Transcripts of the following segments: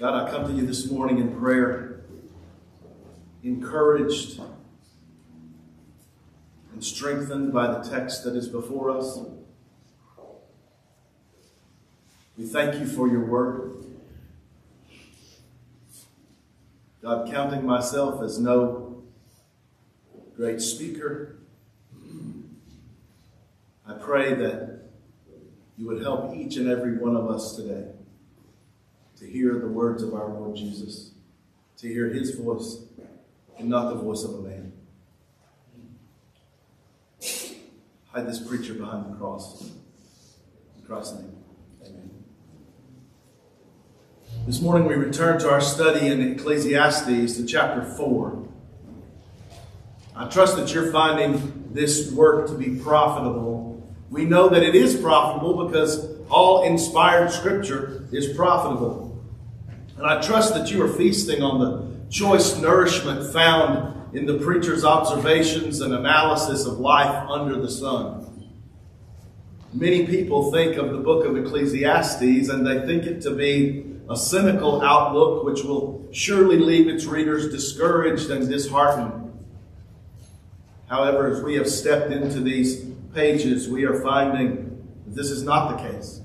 God, I come to you this morning in prayer, encouraged and strengthened by the text that is before us. We thank you for your word. God, counting myself as no great speaker, I pray that you would help each and every one of us today to hear the words of our Lord Jesus, to hear his voice and not the voice of a man. Hide this preacher behind the cross. In Christ's name, amen. This morning we return to our study in Ecclesiastes to chapter 4. I trust that you're finding this work to be profitable. We know that it is profitable because all inspired scripture is profitable. And I trust that you are feasting on the choice nourishment found in the preacher's observations and analysis of life under the sun. Many people think of the book of Ecclesiastes and they think it to be a cynical outlook which will surely leave its readers discouraged and disheartened. However, as we have stepped into these pages, we are finding that this is not the case.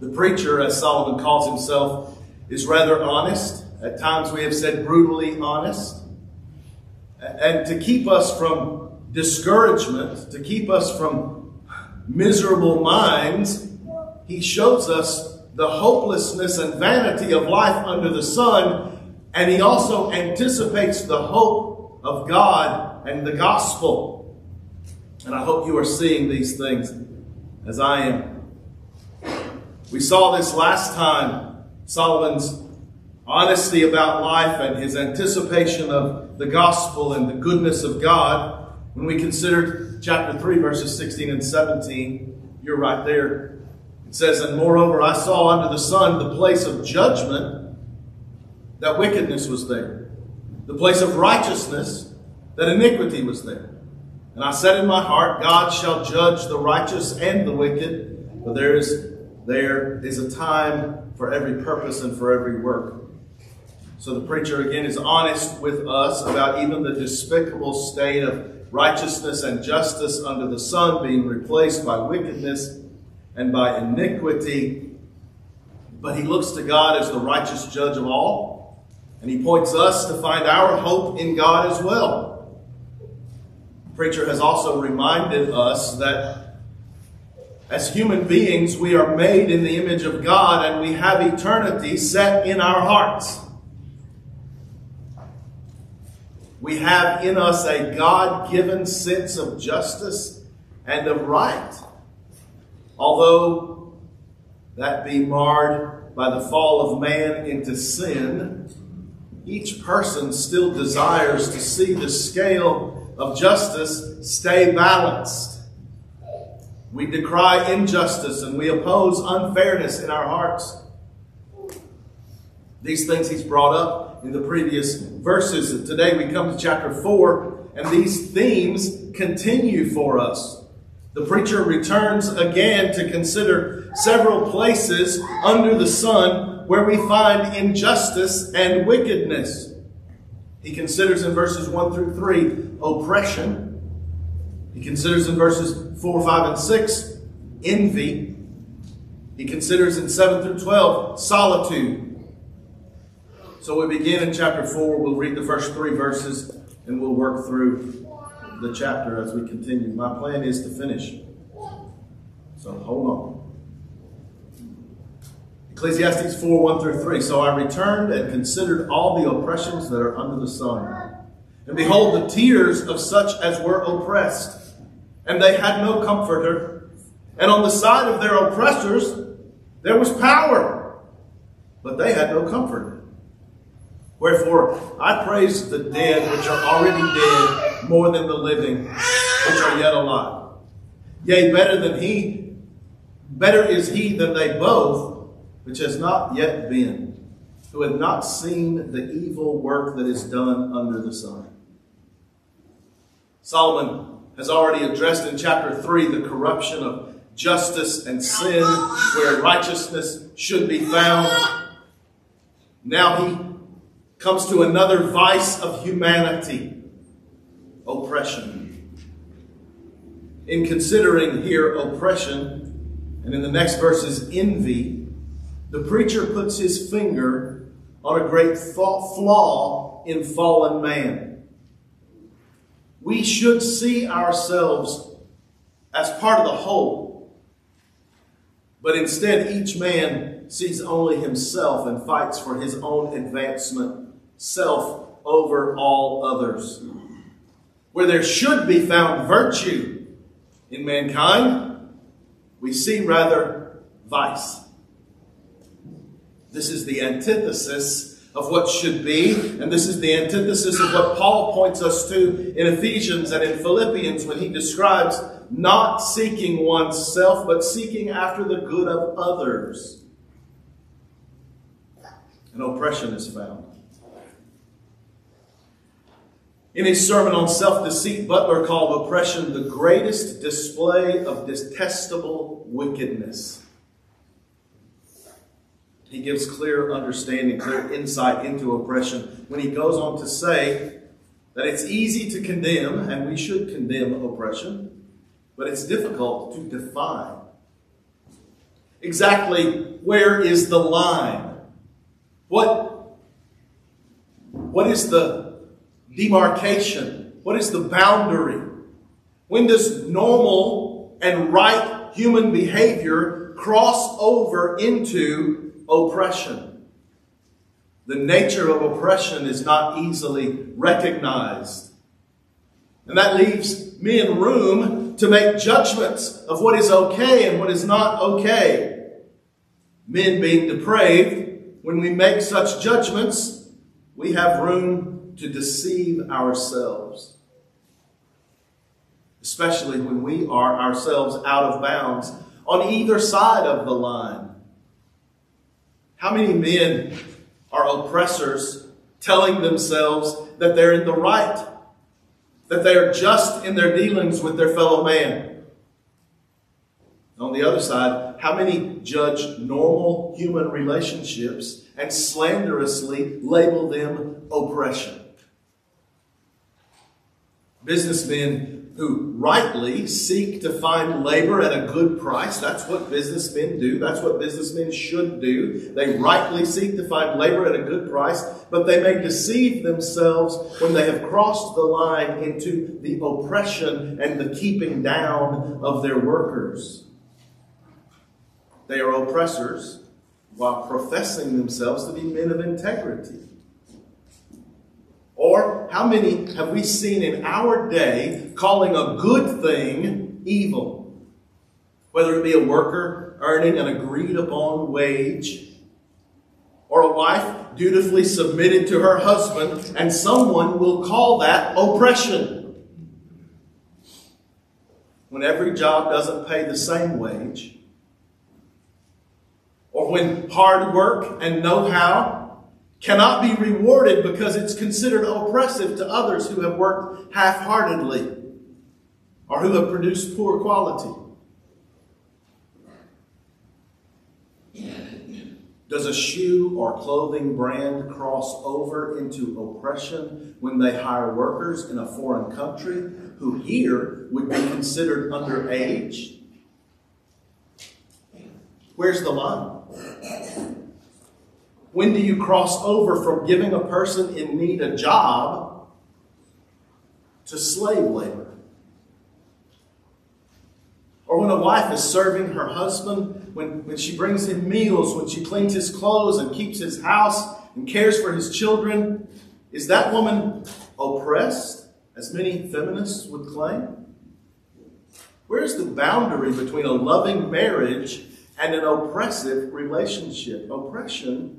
The preacher, as Solomon calls himself, is rather honest. At times we have said brutally honest. And to keep us from discouragement, to keep us from miserable minds, he shows us the hopelessness and vanity of life under the sun, and he also anticipates the hope of God and the gospel. And I hope you are seeing these things as I am. We saw this last time, Solomon's honesty about life and his anticipation of the gospel and the goodness of God, when we considered chapter 3, verses 16 and 17. You're right there. It says, "And moreover, I saw under the sun the place of judgment, that wickedness was there, the place of righteousness, that iniquity was there. And I said in my heart, God shall judge the righteous and the wicked, for there is a time for every purpose and for every work." So the preacher again is honest with us about even the despicable state of righteousness and justice under the sun being replaced by wickedness and by iniquity, but he looks to God as the righteous judge of all, and he points us to find our hope in God as well. The preacher has also reminded us that as human beings, we are made in the image of God, and we have eternity set in our hearts. We have in us a God-given sense of justice and of right, although that be marred by the fall of man into sin. Each person still desires to see the scale of justice stay balanced. We decry injustice and we oppose unfairness in our hearts. These things he's brought up in the previous verses. Today we come to chapter 4, and these themes continue for us. The preacher returns again to consider several places under the sun where we find injustice and wickedness. He considers in verses 1 through 3 oppression. He considers in verses 4, 5, and 6 envy. He considers in 7 through 12 solitude. So we begin in chapter 4. We'll read the first three verses and we'll work through the chapter as we continue. My plan is to finish, so hold on. Ecclesiastes 4, 1 through 3. "So I returned and considered all the oppressions that are under the sun. And behold, the tears of such as were oppressed, and they had no comforter. And on the side of their oppressors there was power, but they had no comfort. Wherefore I praise the dead which are already dead, more than the living which are yet alive. Yea, better is he than they both, which has not yet been, who have not seen the evil work that is done under the sun." Solomon has already addressed in chapter 3 the corruption of justice and sin, where righteousness should be found. Now he comes to another vice of humanity, oppression. In considering here oppression, and in the next verses envy, the preacher puts his finger on a great flaw in fallen man. We should see ourselves as part of the whole, but instead each man sees only himself and fights for his own advancement, self over all others. Where there should be found virtue in mankind, we see rather vice. This is the antithesis of what should be, and this is the antithesis of what Paul points us to in Ephesians and in Philippians when he describes not seeking oneself, but seeking after the good of others. And oppression is found. In his sermon on self-deceit, Butler called oppression the greatest display of detestable wickedness. He gives clear understanding, clear insight into oppression when he goes on to say that it's easy to condemn, and we should condemn oppression, but it's difficult to define. Exactly where is the line? What is the demarcation? What is the boundary? When does normal and right human behavior cross over into oppression? The nature of oppression is not easily recognized. And that leaves men room to make judgments of what is okay and what is not okay. Men being depraved, when we make such judgments, we have room to deceive ourselves, especially when we are ourselves out of bounds on either side of the line. How many men are oppressors telling themselves that they're in the right, that they are just in their dealings with their fellow man? On the other side, how many judge normal human relationships and slanderously label them oppression? Businessmen who rightly seek to find labor at a good price, that's what businessmen do, that's what businessmen should do. They rightly seek to find labor at a good price, but they may deceive themselves when they have crossed the line into the oppression and the keeping down of their workers. They are oppressors while professing themselves to be men of integrity. Or how many have we seen in our day calling a good thing evil? Whether it be a worker earning an agreed upon wage, or a wife dutifully submitted to her husband, and someone will call that oppression. When every job doesn't pay the same wage, or when hard work and know-how cannot be rewarded because it's considered oppressive to others who have worked half-heartedly or who have produced poor quality. Does a shoe or clothing brand cross over into oppression when they hire workers in a foreign country who here would be considered underage? Where's the line? When do you cross over from giving a person in need a job to slave labor? Or when a wife is serving her husband, when she brings him meals, when she cleans his clothes and keeps his house and cares for his children, is that woman oppressed, as many feminists would claim? Where's the boundary between a loving marriage and an oppressive relationship? Oppression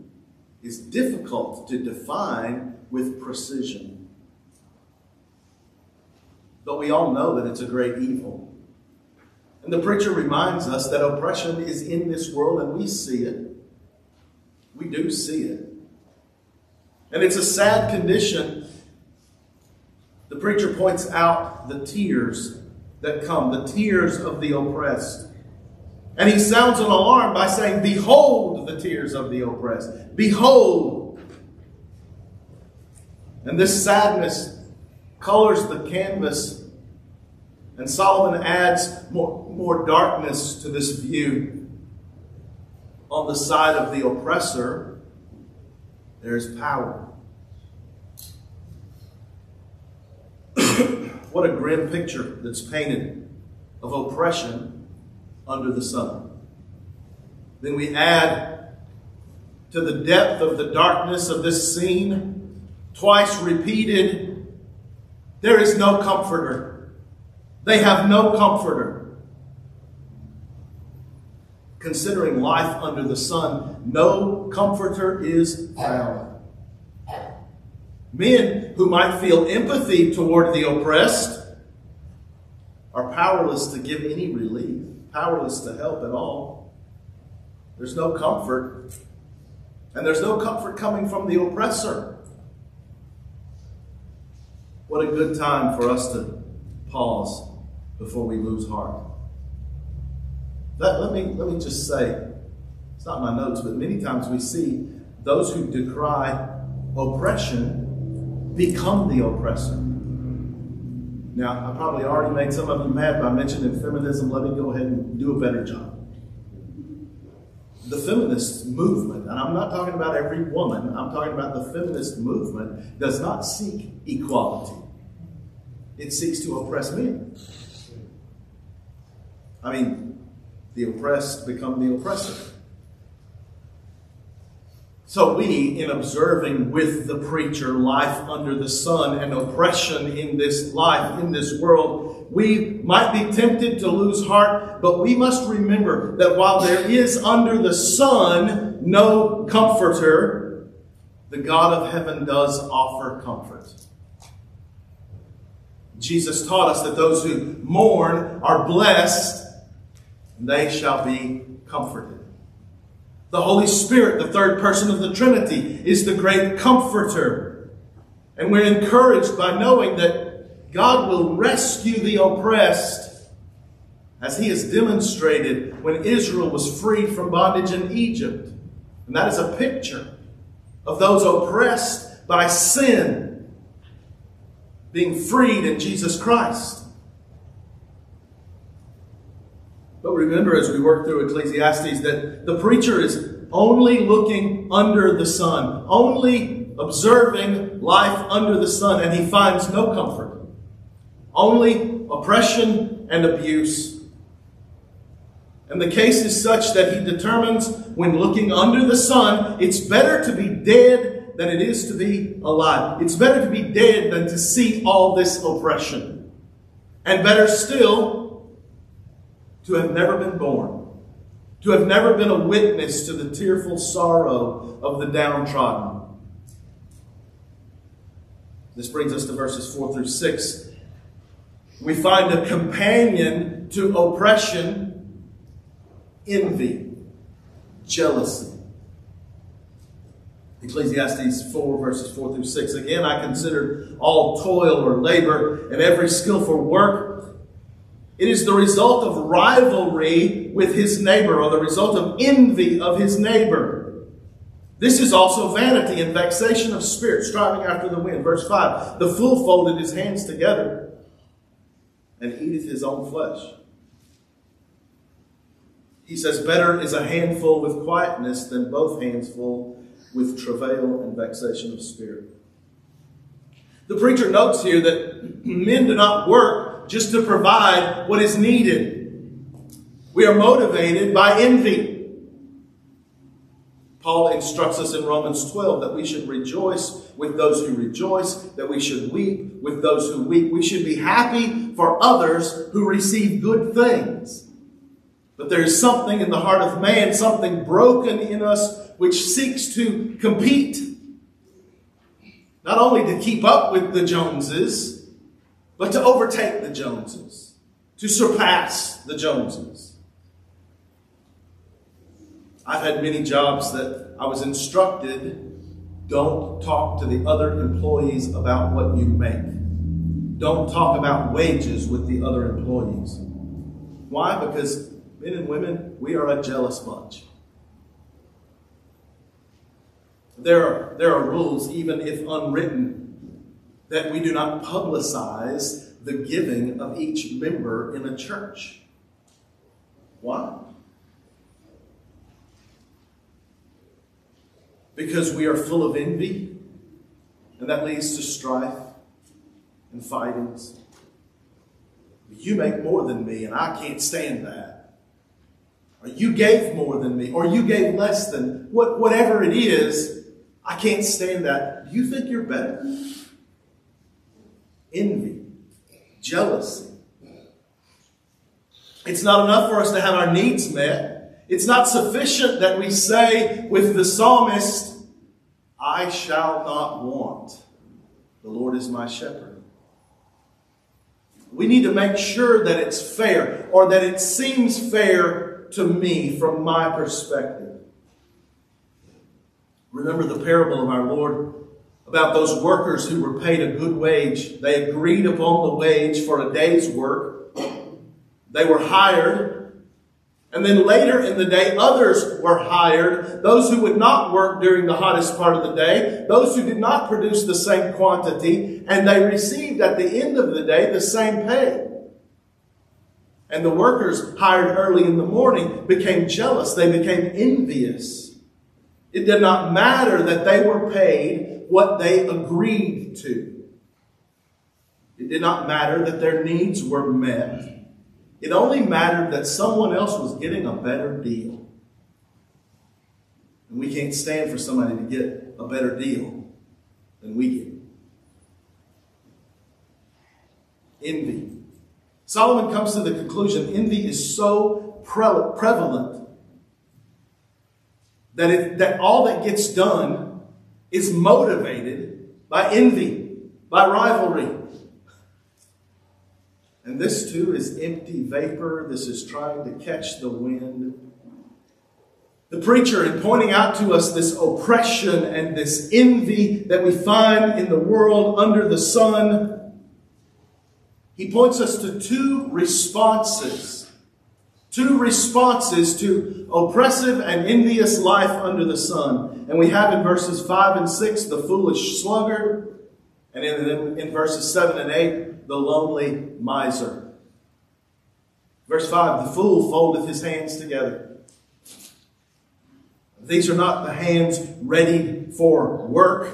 is difficult to define with precision. But we all know that it's a great evil. And the preacher reminds us that oppression is in this world, and we see it. We do see it. And it's a sad condition. The preacher points out the tears that come, the tears of the oppressed. And he sounds an alarm by saying, "Behold the tears of the oppressed. Behold And this sadness colors the canvas, and Solomon adds more darkness to this view. On the side of the oppressor, there's power. What a grim picture that's painted of oppression under the sun. Then we add to the depth of the darkness of this scene, twice repeated, there is no comforter. They have no comforter. Considering life under the sun, no comforter is found. Men who might feel empathy toward the oppressed are powerless to give any relief, powerless to help at all. There's no comfort, and there's no comfort coming from the oppressor. What a good time for us to pause before we lose heart. Let me just say, it's not my notes, but many times we see those who decry oppression become the oppressor. Now, I probably already made some of you mad by mentioning feminism. Let me go ahead and do a better job. The feminist movement, and I'm not talking about every woman, I'm talking about the feminist movement, does not seek equality. It seeks to oppress men. I mean, the oppressed become the oppressor. So we, in observing with the preacher life under the sun and oppression in this life, in this world, we might be tempted to lose heart, but we must remember that while there is under the sun no comforter, the God of heaven does offer comfort. Jesus taught us that those who mourn are blessed, and they shall be comforted. The Holy Spirit, the third person of the Trinity, is the great comforter. And we're encouraged by knowing that God will rescue the oppressed, as he has demonstrated when Israel was freed from bondage in Egypt. And that is a picture of those oppressed by sin being freed in Jesus Christ. But remember, as we work through Ecclesiastes, that the preacher is only looking under the sun, only observing life under the sun, and he finds no comfort. Only oppression and abuse. And the case is such that he determines when looking under the sun, it's better to be dead than it is to be alive. It's better to be dead than to see all this oppression. And better still, to have never been born, to have never been a witness to the tearful sorrow of the downtrodden. This brings us to verses 4 through 6. We find a companion to oppression, envy, jealousy. Ecclesiastes 4, verses 4 through 6. Again, I considered all toil or labor and every skillful work. It is the result of rivalry with his neighbor, or the result of envy of his neighbor. This is also vanity and vexation of spirit, striving after the wind. Verse 5, the fool folded his hands together and eateth his own flesh. He says, better is a handful with quietness than both hands full with travail and vexation of spirit. The preacher notes here that men do not work just to provide what is needed. We are motivated by envy. Paul instructs us in Romans 12 that we should rejoice with those who rejoice, that we should weep with those who weep. We should be happy for others who receive good things. But there is something in the heart of man, something broken in us, which seeks to compete, not only to keep up with the Joneses, but to overtake the Joneses, to surpass the Joneses. I've had many jobs that I was instructed, don't talk to the other employees about what you make. Don't talk about wages with the other employees. Why? Because men and women, we are a jealous bunch. There are rules, even if unwritten, that we do not publicize the giving of each member in a church. Why? Because we are full of envy, and that leads to strife and fightings. You make more than me, and I can't stand that. Or you gave more than me, or you gave less than, whatever it is, I can't stand that. You think you're better? Envy. Jealousy. It's not enough for us to have our needs met. It's not sufficient that we say with the psalmist, I shall not want. The Lord is my shepherd. We need to make sure that it's fair, or that it seems fair to me from my perspective. Remember the parable of our Lord about those workers who were paid a good wage. They agreed upon the wage for a day's work. They were hired. And then later in the day, others were hired. Those who would not work during the hottest part of the day. Those who did not produce the same quantity. And they received at the end of the day the same pay. And the workers hired early in the morning became jealous. They became envious. It did not matter that they were paid what they agreed to. It did not matter that their needs were met. It only mattered that someone else was getting a better deal. And we can't stand for somebody to get a better deal than we get. Envy. Solomon comes to the conclusion, envy is so prevalent that all that gets done is motivated by envy, by rivalry. And this too is empty vapor. This is trying to catch the wind. The preacher, in pointing out to us this oppression and this envy that we find in the world under the sun, he points us to two responses. Two responses to oppressive and envious life under the sun. And we have in verses 5 and 6, the foolish sluggard. And in verses 7 and 8, the lonely miser. Verse 5, the fool foldeth his hands together. These are not the hands ready for work.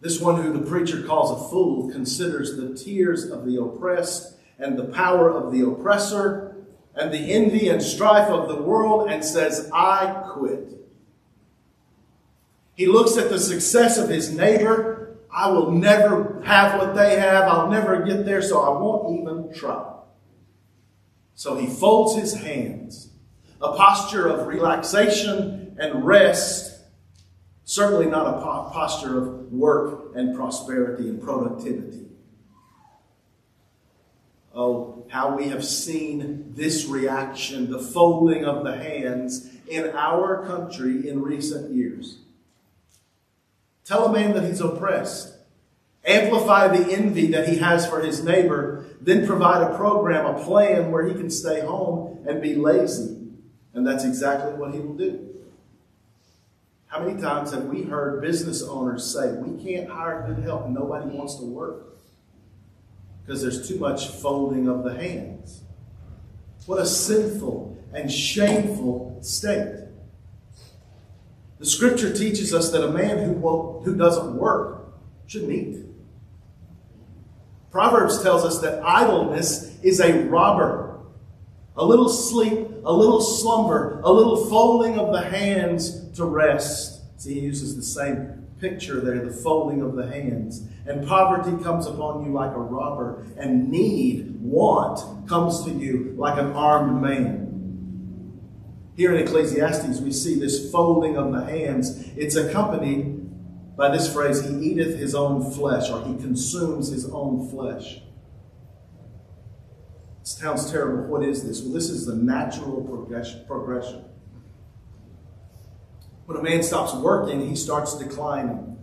This one who the preacher calls a fool considers the tears of the oppressed and the power of the oppressor, and the envy and strife of the world, and says, I quit. He looks at the success of his neighbor. I will never have what they have. I'll never get there, so I won't even try. So he folds his hands, a posture of relaxation and rest, certainly not a posture of work and prosperity and productivity. Oh, how we have seen this reaction, the folding of the hands, in our country in recent years. Tell a man that he's oppressed. Amplify the envy that he has for his neighbor. Then provide a program, a plan where he can stay home and be lazy. And that's exactly what he will do. How many times have we heard business owners say, we can't hire good help, nobody wants to work, because there's too much folding of the hands. What a sinful and shameful state. The scripture teaches us that a man who doesn't work shouldn't eat. Proverbs tells us that idleness is a robber. A little sleep, a little slumber, a little folding of the hands to rest. See, he uses the same picture there, the folding of the hands. And poverty comes upon you like a robber, and need, want, comes to you like an armed man. Here in Ecclesiastes, we see this folding of the hands. It's accompanied by this phrase, he eateth his own flesh, or he consumes his own flesh. It sounds terrible. What is this? Well, this is the natural progression. When a man stops working, he starts declining,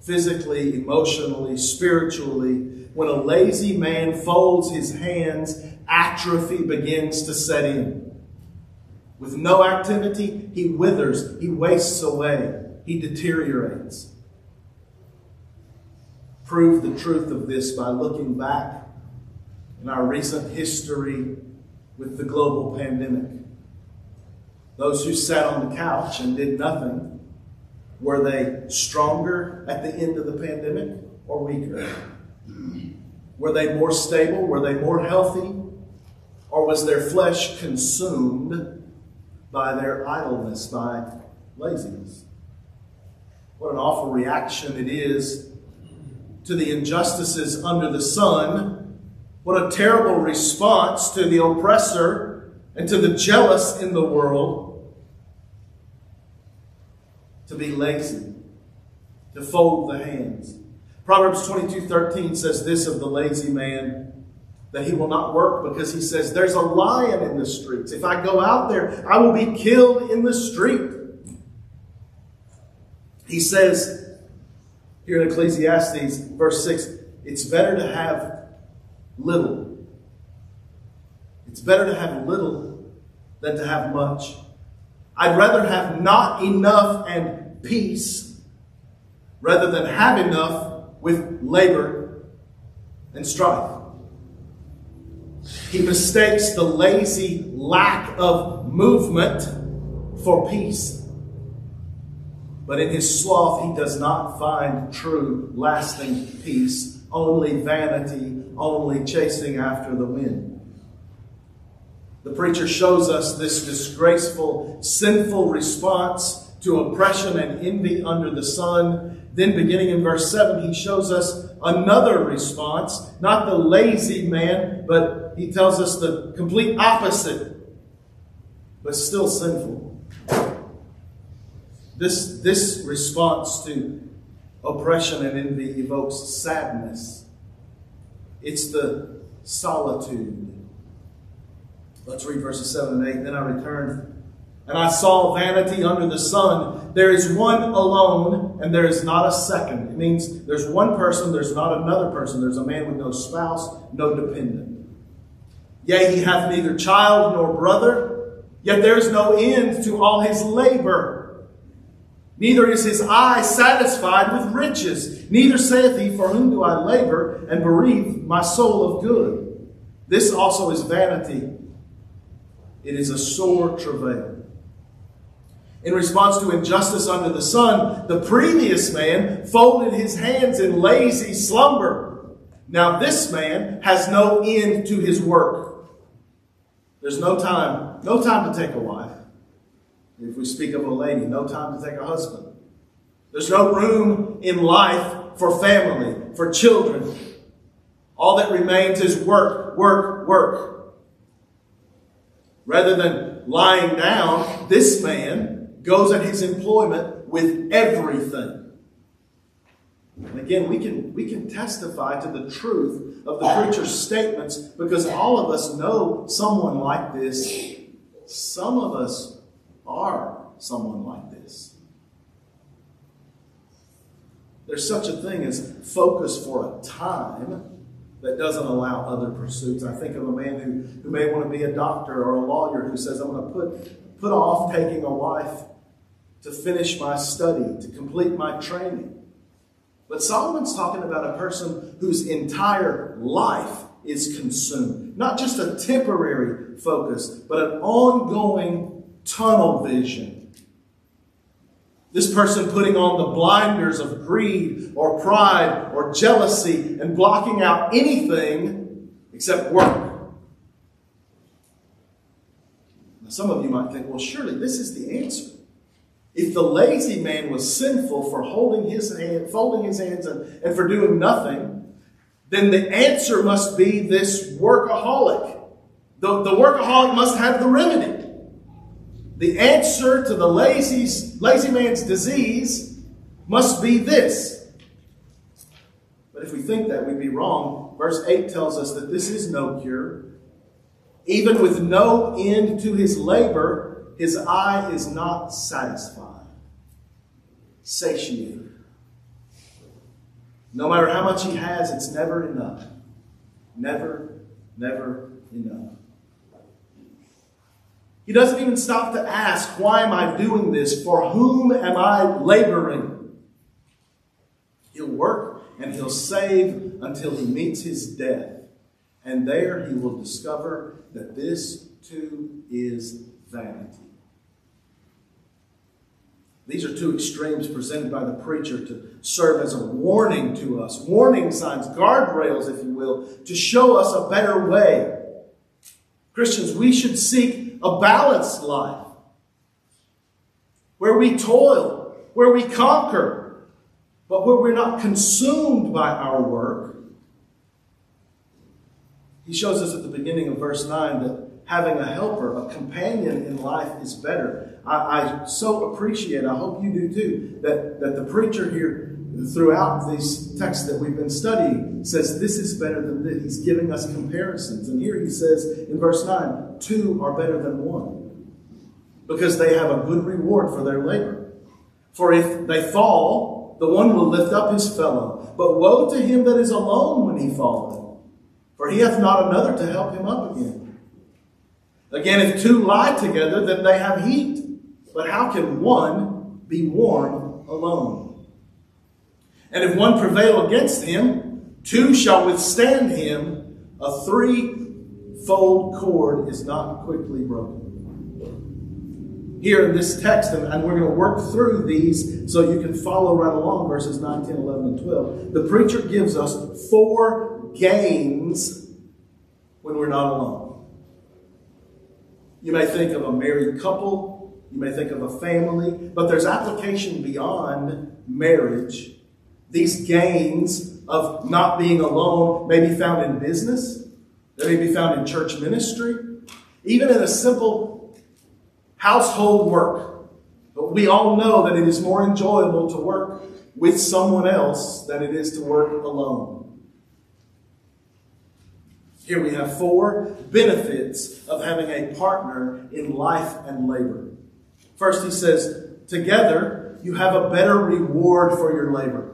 physically, emotionally, spiritually. When a lazy man folds his hands, atrophy begins to set in. With no activity, he withers, he wastes away. he deteriorates. Prove the truth of this by looking back in our recent history with the global pandemic. Those who sat on the couch and did nothing, were they stronger at the end of the pandemic or weaker? Were they more stable? Were they more healthy? Or was their flesh consumed by their idleness, by laziness? What an awful reaction it is to the injustices under the sun. What a terrible response to the oppressor and to the jealous in the world. To be lazy, to fold the hands. Proverbs 22:13 says this of the lazy man, that he will not work because he says, there's a lion in the streets. If I go out there, I will be killed in the street. He says here in Ecclesiastes, verse 6, it's better to have little. It's better to have little than to have much. I'd rather have not enough and peace rather than have enough with labor and strife. He mistakes the lazy lack of movement for peace. But in his sloth, he does not find true, lasting peace, only vanity, only chasing after the wind. The preacher shows us this disgraceful, sinful response to oppression and envy under the sun. Then beginning in verse 7, he shows us another response, not the lazy man, but he tells us the complete opposite, but still sinful. This response to oppression and envy evokes sadness. It's the solitude. Let's read verses 7 and 8. Then I returned, and I saw vanity under the sun. There is one alone, and there is not a second. It means there's one person, there's not another person. There's a man with no spouse, no dependent. Yea, he hath neither child nor brother, yet there is no end to all his labor. Neither is his eye satisfied with riches. Neither saith he, for whom do I labor and bereave my soul of good? This also is vanity. It is a sore travail. In response to injustice under the sun, the previous man folded his hands in lazy slumber. Now this man has no end to his work. There's no time to take a wife. If we speak of a lady, no time to take a husband. There's no room in life for family, for children. All that remains is work, work, work. Rather than lying down, this man goes at his employment with everything. And again, we can testify to the truth of the preacher's statements because all of us know someone like this. Some of us are someone like this. There's such a thing as focus for a time that doesn't allow other pursuits. I think of a man who may want to be a doctor or a lawyer who says, I'm going to put off taking a wife to finish my study, to complete my training. But Solomon's talking about a person whose entire life is consumed. Not just a temporary focus, but an ongoing tunnel vision. This person putting on the blinders of greed or pride or jealousy and blocking out anything except work. Now, some of you might think, well, surely this is the answer. If the lazy man was sinful for folding his hands and for doing nothing, then the answer must be this workaholic. The workaholic must have the remedy. The answer to the lazy man's disease must be this. But if we think that, we'd be wrong. Verse 8 tells us that this is no cure. Even with no end to his labor, his eye is not satisfied, satiated. No matter how much he has, it's never enough. Never enough. He doesn't even stop to ask, why am I doing this? For whom am I laboring? He'll work and he'll save until he meets his death. And there he will discover that this too is vanity. These are two extremes presented by the preacher to serve as a warning to us. Warning signs, guardrails, if you will, to show us a better way. Christians, we should seek a balanced life where we toil, where we conquer, but where we're not consumed by our work. He shows us at the beginning of verse 9 that having a helper, a companion in life is better. I so appreciate, I hope you do too, that the preacher here throughout these texts that we've been studying says this is better than this. He's giving us comparisons. And here he says in verse 9, two are better than one because they have a good reward for their labor. For if they fall, the one will lift up his fellow. But woe to him that is alone when he falleth, for he hath not another to help him up again. Again, if two lie together, then they have heat. But how can one be warm alone? And if one prevail against him, two shall withstand him. A threefold cord is not quickly broken. Here in this text, and we're going to work through these so you can follow right along, verses 9, 10, 11, and 12. The preacher gives us four gains when we're not alone. You may think of a married couple, you may think of a family, but there's application beyond marriage. These gains of not being alone may be found in business, they may be found in church ministry, even in a simple household work. But we all know that it is more enjoyable to work with someone else than it is to work alone. Here we have four benefits of having a partner in life and labor. First, he says, together you have a better reward for your labor.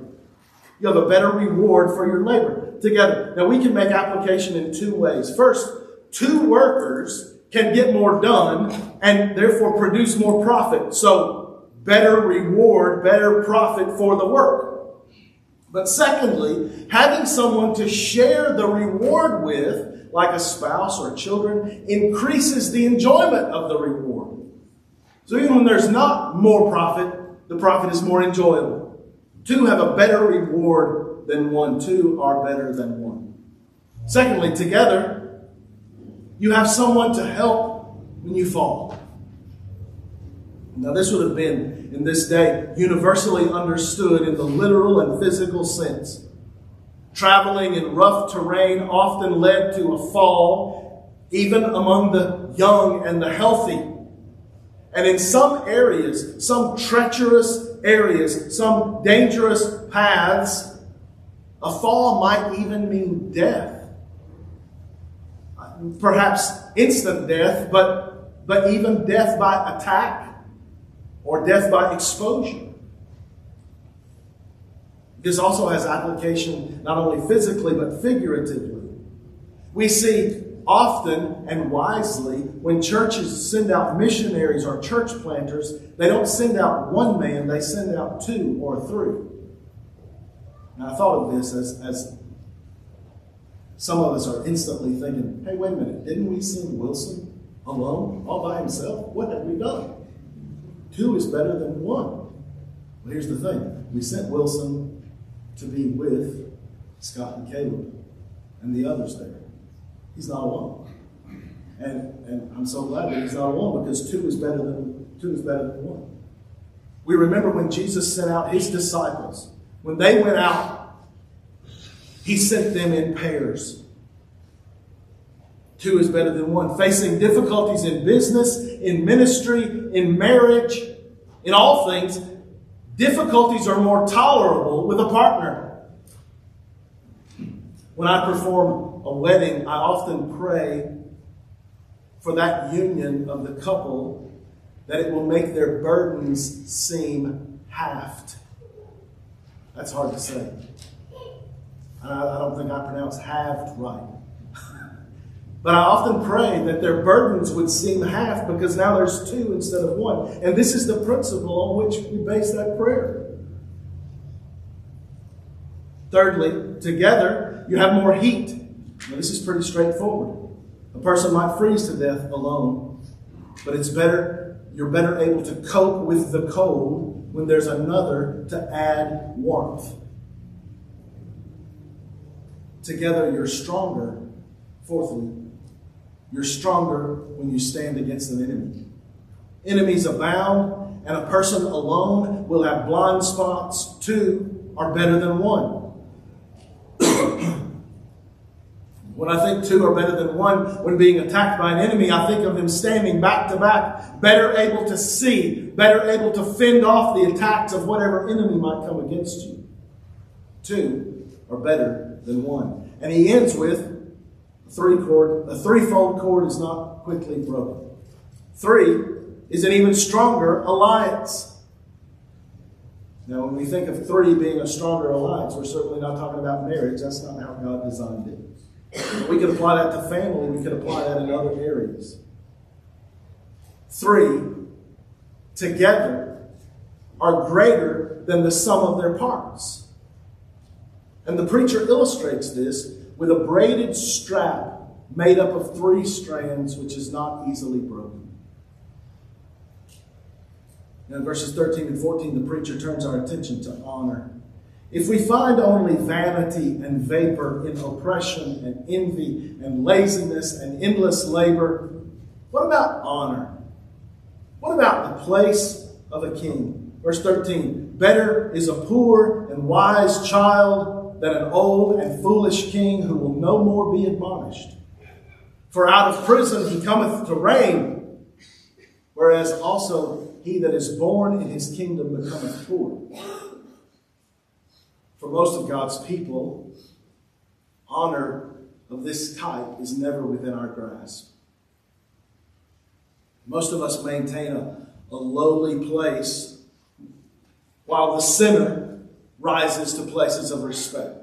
You have a better reward for your labor together. Now, we can make application in two ways. First, two workers can get more done and therefore produce more profit. So, better reward, better profit for the work. But secondly, having someone to share the reward with, like a spouse or children, increases the enjoyment of the reward. So even when there's not more profit, the profit is more enjoyable. Two have a better reward than one. Two are better than one. Secondly, together, you have someone to help when you fall. Now, this would have been, in this day, universally understood in the literal and physical sense. Traveling in rough terrain often led to a fall, even among the young and the healthy. And in some areas, some treacherous areas, some dangerous paths, a fall might even mean death. Perhaps instant death, but even death by attack. Or death by exposure. This also has application not only physically but figuratively. We see often and wisely when churches send out missionaries or church planters, they don't send out one man, they send out two or three. And I thought of this as some of us are instantly thinking, hey, wait a minute, didn't we send Wilson alone, all by himself? What have we done? Two is better than one. Well, here's the thing. We sent Wilson to be with Scott and Caleb and the others there. He's not alone. And I'm so glad that he's not alone because two is better than one. We remember when Jesus sent out his disciples. When they went out, he sent them in pairs. Two is better than one. Facing difficulties in business, in ministry, in marriage, in all things, difficulties are more tolerable with a partner. When I perform a wedding, I often pray for that union of the couple that it will make their burdens seem halved. That's hard to say. I don't think I pronounced halved right. But I often pray that their burdens would seem half because now there's two instead of one. And this is the principle on which we base that prayer. Thirdly, together, you have more heat. Now, this is pretty straightforward. A person might freeze to death alone, but it's better, you're better able to cope with the cold when there's another to add warmth. Together, you're stronger. Fourthly, you're stronger when you stand against an enemy. Enemies abound, and a person alone will have blind spots. Two are better than one. When I think two are better than one, when being attacked by an enemy, I think of them standing back to back, better able to see, better able to fend off the attacks of whatever enemy might come against you. Two are better than one. And he ends with, a threefold cord is not quickly broken. Three is an even stronger alliance. Now, when we think of three being a stronger alliance, we're certainly not talking about marriage. That's not how God designed it. We could apply that to family. We could apply that in other areas. Three together are greater than the sum of their parts. And the preacher illustrates this with a braided strap made up of three strands, which is not easily broken. Now, in verses 13 and 14, the preacher turns our attention to honor. If we find only vanity and vapor in oppression and envy and laziness and endless labor, what about honor? What about the place of a king? Verse 13, better is a poor and wise child than an old and foolish king who will no more be admonished. For out of prison he cometh to reign, whereas also he that is born in his kingdom becometh poor. For most of God's people, honor of this type is never within our grasp. Most of us maintain a lowly place, while the sinner rises to places of respect.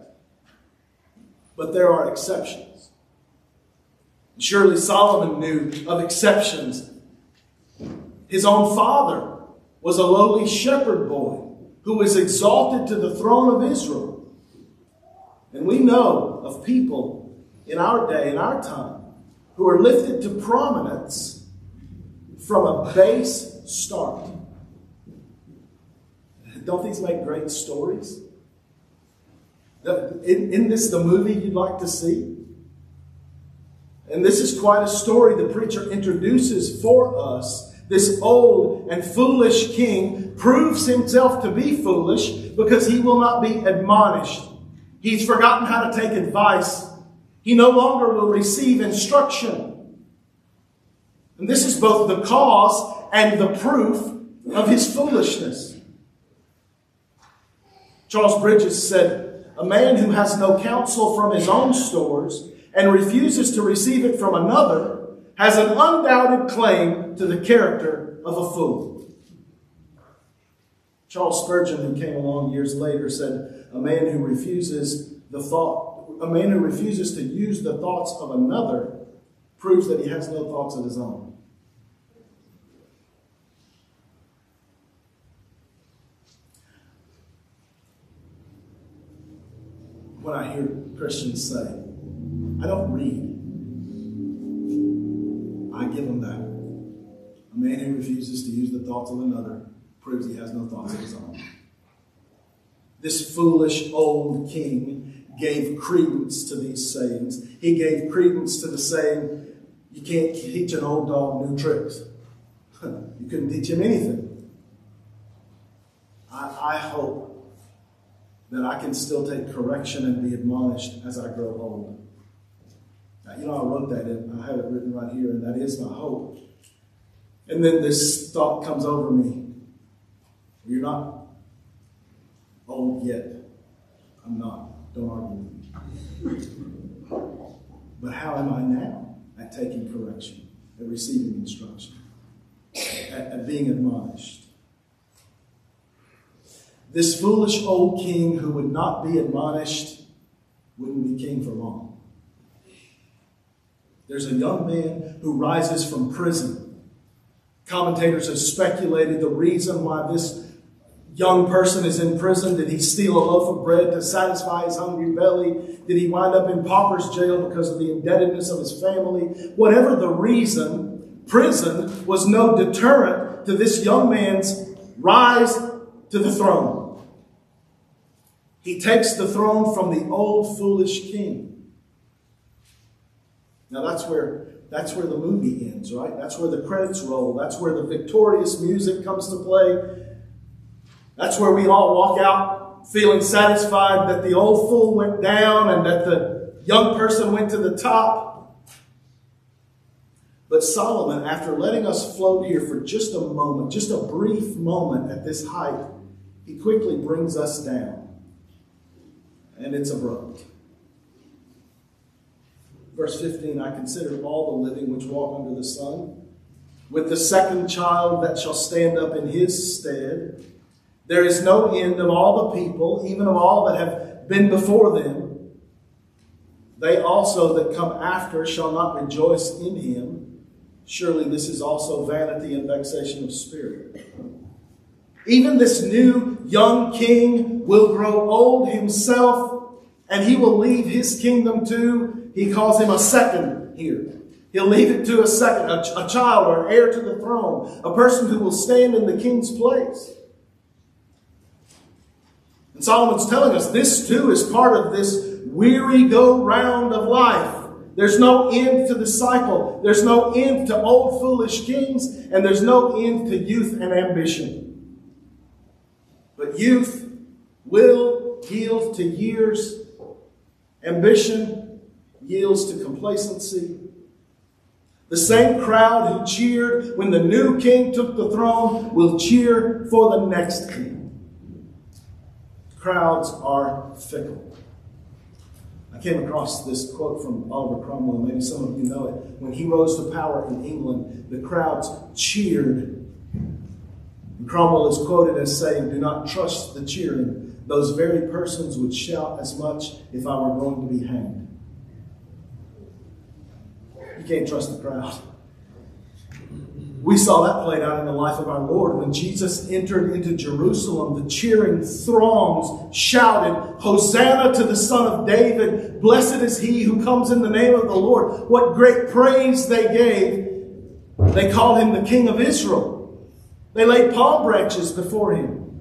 But there are exceptions. Surely Solomon knew of exceptions. His own father was a lowly shepherd boy who was exalted to the throne of Israel. And we know of people in our day, in our time, who are lifted to prominence from a base start. Don't these make great stories? Isn't this the movie you'd like to see? And this is quite a story the preacher introduces for us. This old and foolish king proves himself to be foolish because he will not be admonished. He's forgotten how to take advice. He no longer will receive instruction. And this is both the cause and the proof of his foolishness. Charles Bridges said, a man who has no counsel from his own stores and refuses to receive it from another has an undoubted claim to the character of a fool. Charles Spurgeon, who came along years later, said, a man who refuses to use the thoughts of another proves that he has no thoughts of his own. When I hear Christians say, I don't read, I give them that. A man who refuses to use the thoughts of another proves he has no thoughts of his own. This foolish old king gave credence to these sayings. He gave credence to the saying, you can't teach an old dog new tricks. You couldn't teach him anything. I hope that I can still take correction and be admonished as I grow old. Now, you know, I wrote that in, I have it written right here, and that is my hope. And then this thought comes over me. You're not old yet. I'm not. Don't argue with me. But how am I now at taking correction, at receiving instruction, at being admonished? This foolish old king who would not be admonished wouldn't be king for long. There's a young man who rises from prison. Commentators have speculated the reason why this young person is in prison. Did he steal a loaf of bread to satisfy his hungry belly? Did he wind up in pauper's jail because of the indebtedness of his family? Whatever the reason, prison was no deterrent to this young man's rise to the throne. He takes the throne from the old foolish king. Now that's where the movie ends, right? That's where the credits roll. That's where the victorious music comes to play. That's where we all walk out feeling satisfied that the old fool went down and that the young person went to the top. But Solomon, after letting us float here for just a moment, just a brief moment at this height, he quickly brings us down. And it's abrupt. Verse 15, I consider all the living which walk under the sun, with the second child that shall stand up in his stead. There is no end of all the people, even of all that have been before them. They also that come after shall not rejoice in him. Surely this is also vanity and vexation of spirit. Even this new young king will grow old himself, and he will leave his kingdom too. He calls him a second here. He'll leave it to a second, a child or an heir to the throne, a person who will stand in the king's place. And Solomon's telling us this too is part of this weary go-round of life. There's no end to the cycle. There's no end to old foolish kings, and there's no end to youth and ambition. But youth will yield to years. Ambition yields to complacency. The same crowd who cheered when the new king took the throne will cheer for the next king. Crowds are fickle. I came across this quote from Oliver Cromwell. Maybe some of you know it. When he rose to power in England, the crowds cheered. And Cromwell is quoted as saying, "Do not trust the cheering. Those very persons would shout as much if I were going to be hanged." You can't trust the crowd. We saw that played out in the life of our Lord. When Jesus entered into Jerusalem, the cheering throngs shouted, "Hosanna to the Son of David! Blessed is he who comes in the name of the Lord!" What great praise they gave! They called him the King of Israel. They laid palm branches before him.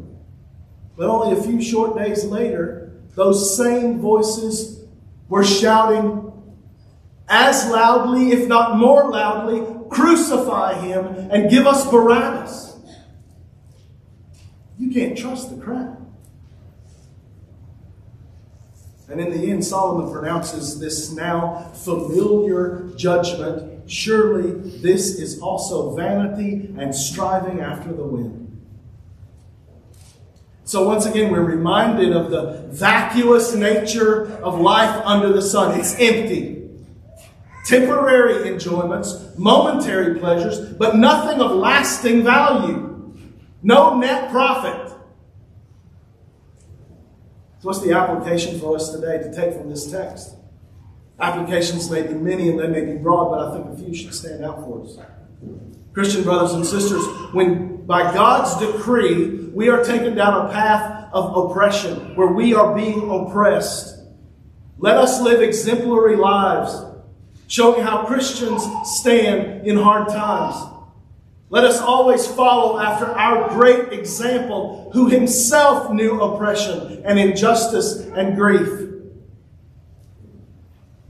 But only a few short days later, those same voices were shouting as loudly, if not more loudly, "Crucify him and give us Barabbas." You can't trust the crowd. And in the end, Solomon pronounces this now familiar judgment. Surely this is also vanity and striving after the wind. So once again, we're reminded of the vacuous nature of life under the sun. It's empty. Temporary enjoyments, momentary pleasures, but nothing of lasting value. No net profit. So what's the application for us today to take from this text? Applications may be many and they may be broad, but I think a few should stand out for us. Christian brothers and sisters, when by God's decree we are taken down a path of oppression, where we are being oppressed, let us live exemplary lives, showing how Christians stand in hard times. Let us always follow after our great example, who himself knew oppression and injustice and grief.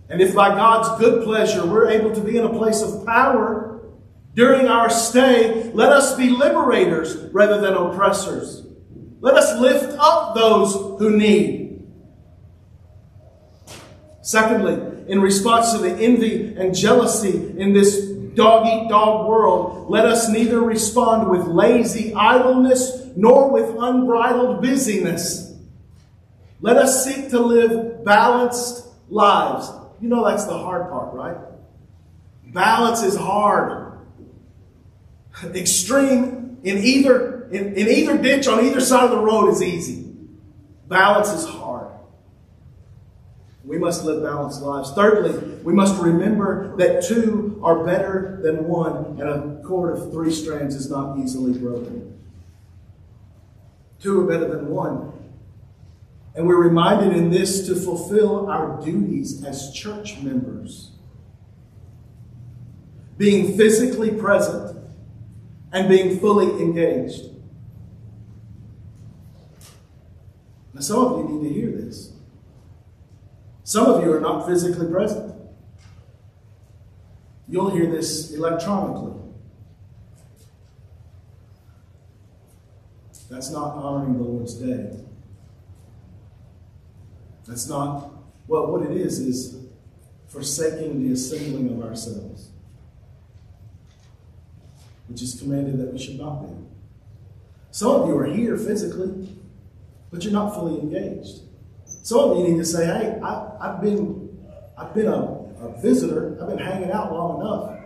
And if by God's good pleasure we're able to be in a place of power during our stay, let us be liberators rather than oppressors. Let us lift up those who need. Secondly, in response to the envy and jealousy in this dog-eat-dog world, let us neither respond with lazy idleness nor with unbridled busyness. Let us seek to live balanced lives. You know that's the hard part, right? Balance is hard. Extreme in either ditch on either side of the road is easy. Balance is hard. We must live balanced lives. Thirdly, we must remember that two are better than one, and a cord of three strands is not easily broken. Two are better than one. And we're reminded in this to fulfill our duties as church members. Being physically present and being fully engaged. Now, some of you need to hear this. Some of you are not physically present. You'll hear this electronically. That's not honoring the Lord's day. That's not, well, what it is forsaking the assembling of ourselves, which is commanded that we should not be. Some of you are here physically, but you're not fully engaged. Some of you need to say, hey, I've been a visitor. I've been hanging out long enough.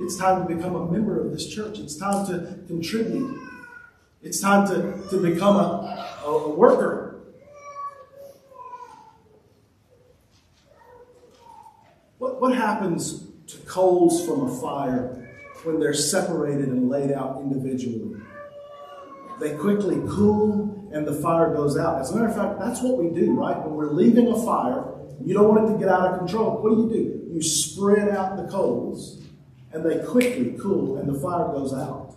It's time to become a member of this church. It's time to contribute. It's time to become a worker. What happens to coals from a fire when they're separated and laid out individually? They quickly cool and the fire goes out. As a matter of fact, that's what we do, right? When we're leaving a fire, you don't want it to get out of control. What do? You spread out the coals and they quickly cool and the fire goes out.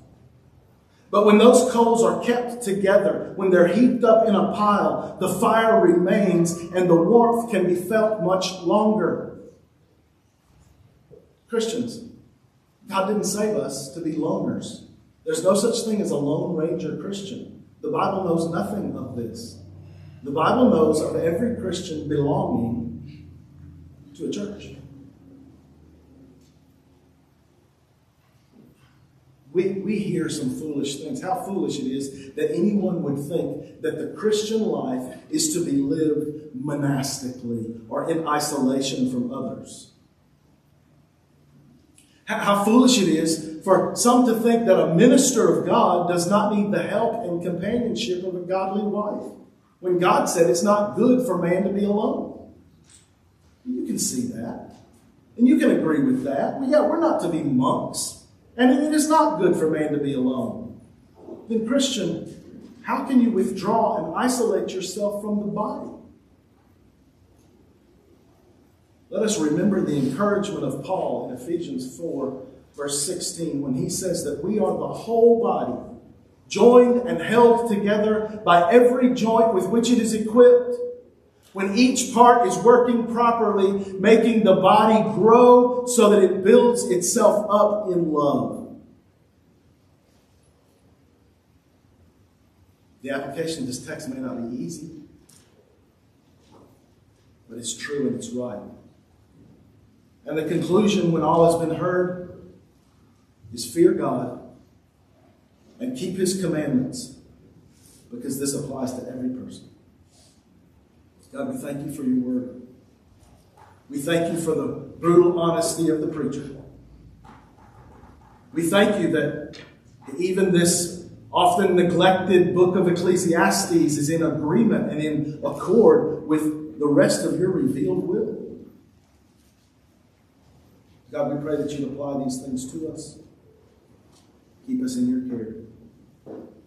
But when those coals are kept together, when they're heaped up in a pile, the fire remains and the warmth can be felt much longer. Christians, God didn't save us to be loners. There's no such thing as a Lone Ranger Christian. The Bible knows nothing of this. The Bible knows of every Christian belonging to a church. We hear some foolish things. How foolish it is that anyone would think that the Christian life is to be lived monastically or in isolation from others. How foolish it is for some to think that a minister of God does not need the help and companionship of a godly wife, when God said it's not good for man to be alone. You can see that. And you can agree with that. Well, yeah, we're not to be monks. And it is not good for man to be alone. Then, Christian, how can you withdraw and isolate yourself from the body? Let us remember the encouragement of Paul in Ephesians 4, verse 16, when he says that we are the whole body, joined and held together by every joint with which it is equipped. When each part is working properly, making the body grow so that it builds itself up in love. The application of this text may not be easy, but it's true and it's right. And the conclusion, when all has been heard, is fear God and keep His commandments, because this applies to every person. God, we thank you for your word. We thank you for the brutal honesty of the preacher. We thank you that even this often neglected book of Ecclesiastes is in agreement and in accord with the rest of your revealed will. God, we pray that you'd apply these things to us. Keep us in your care.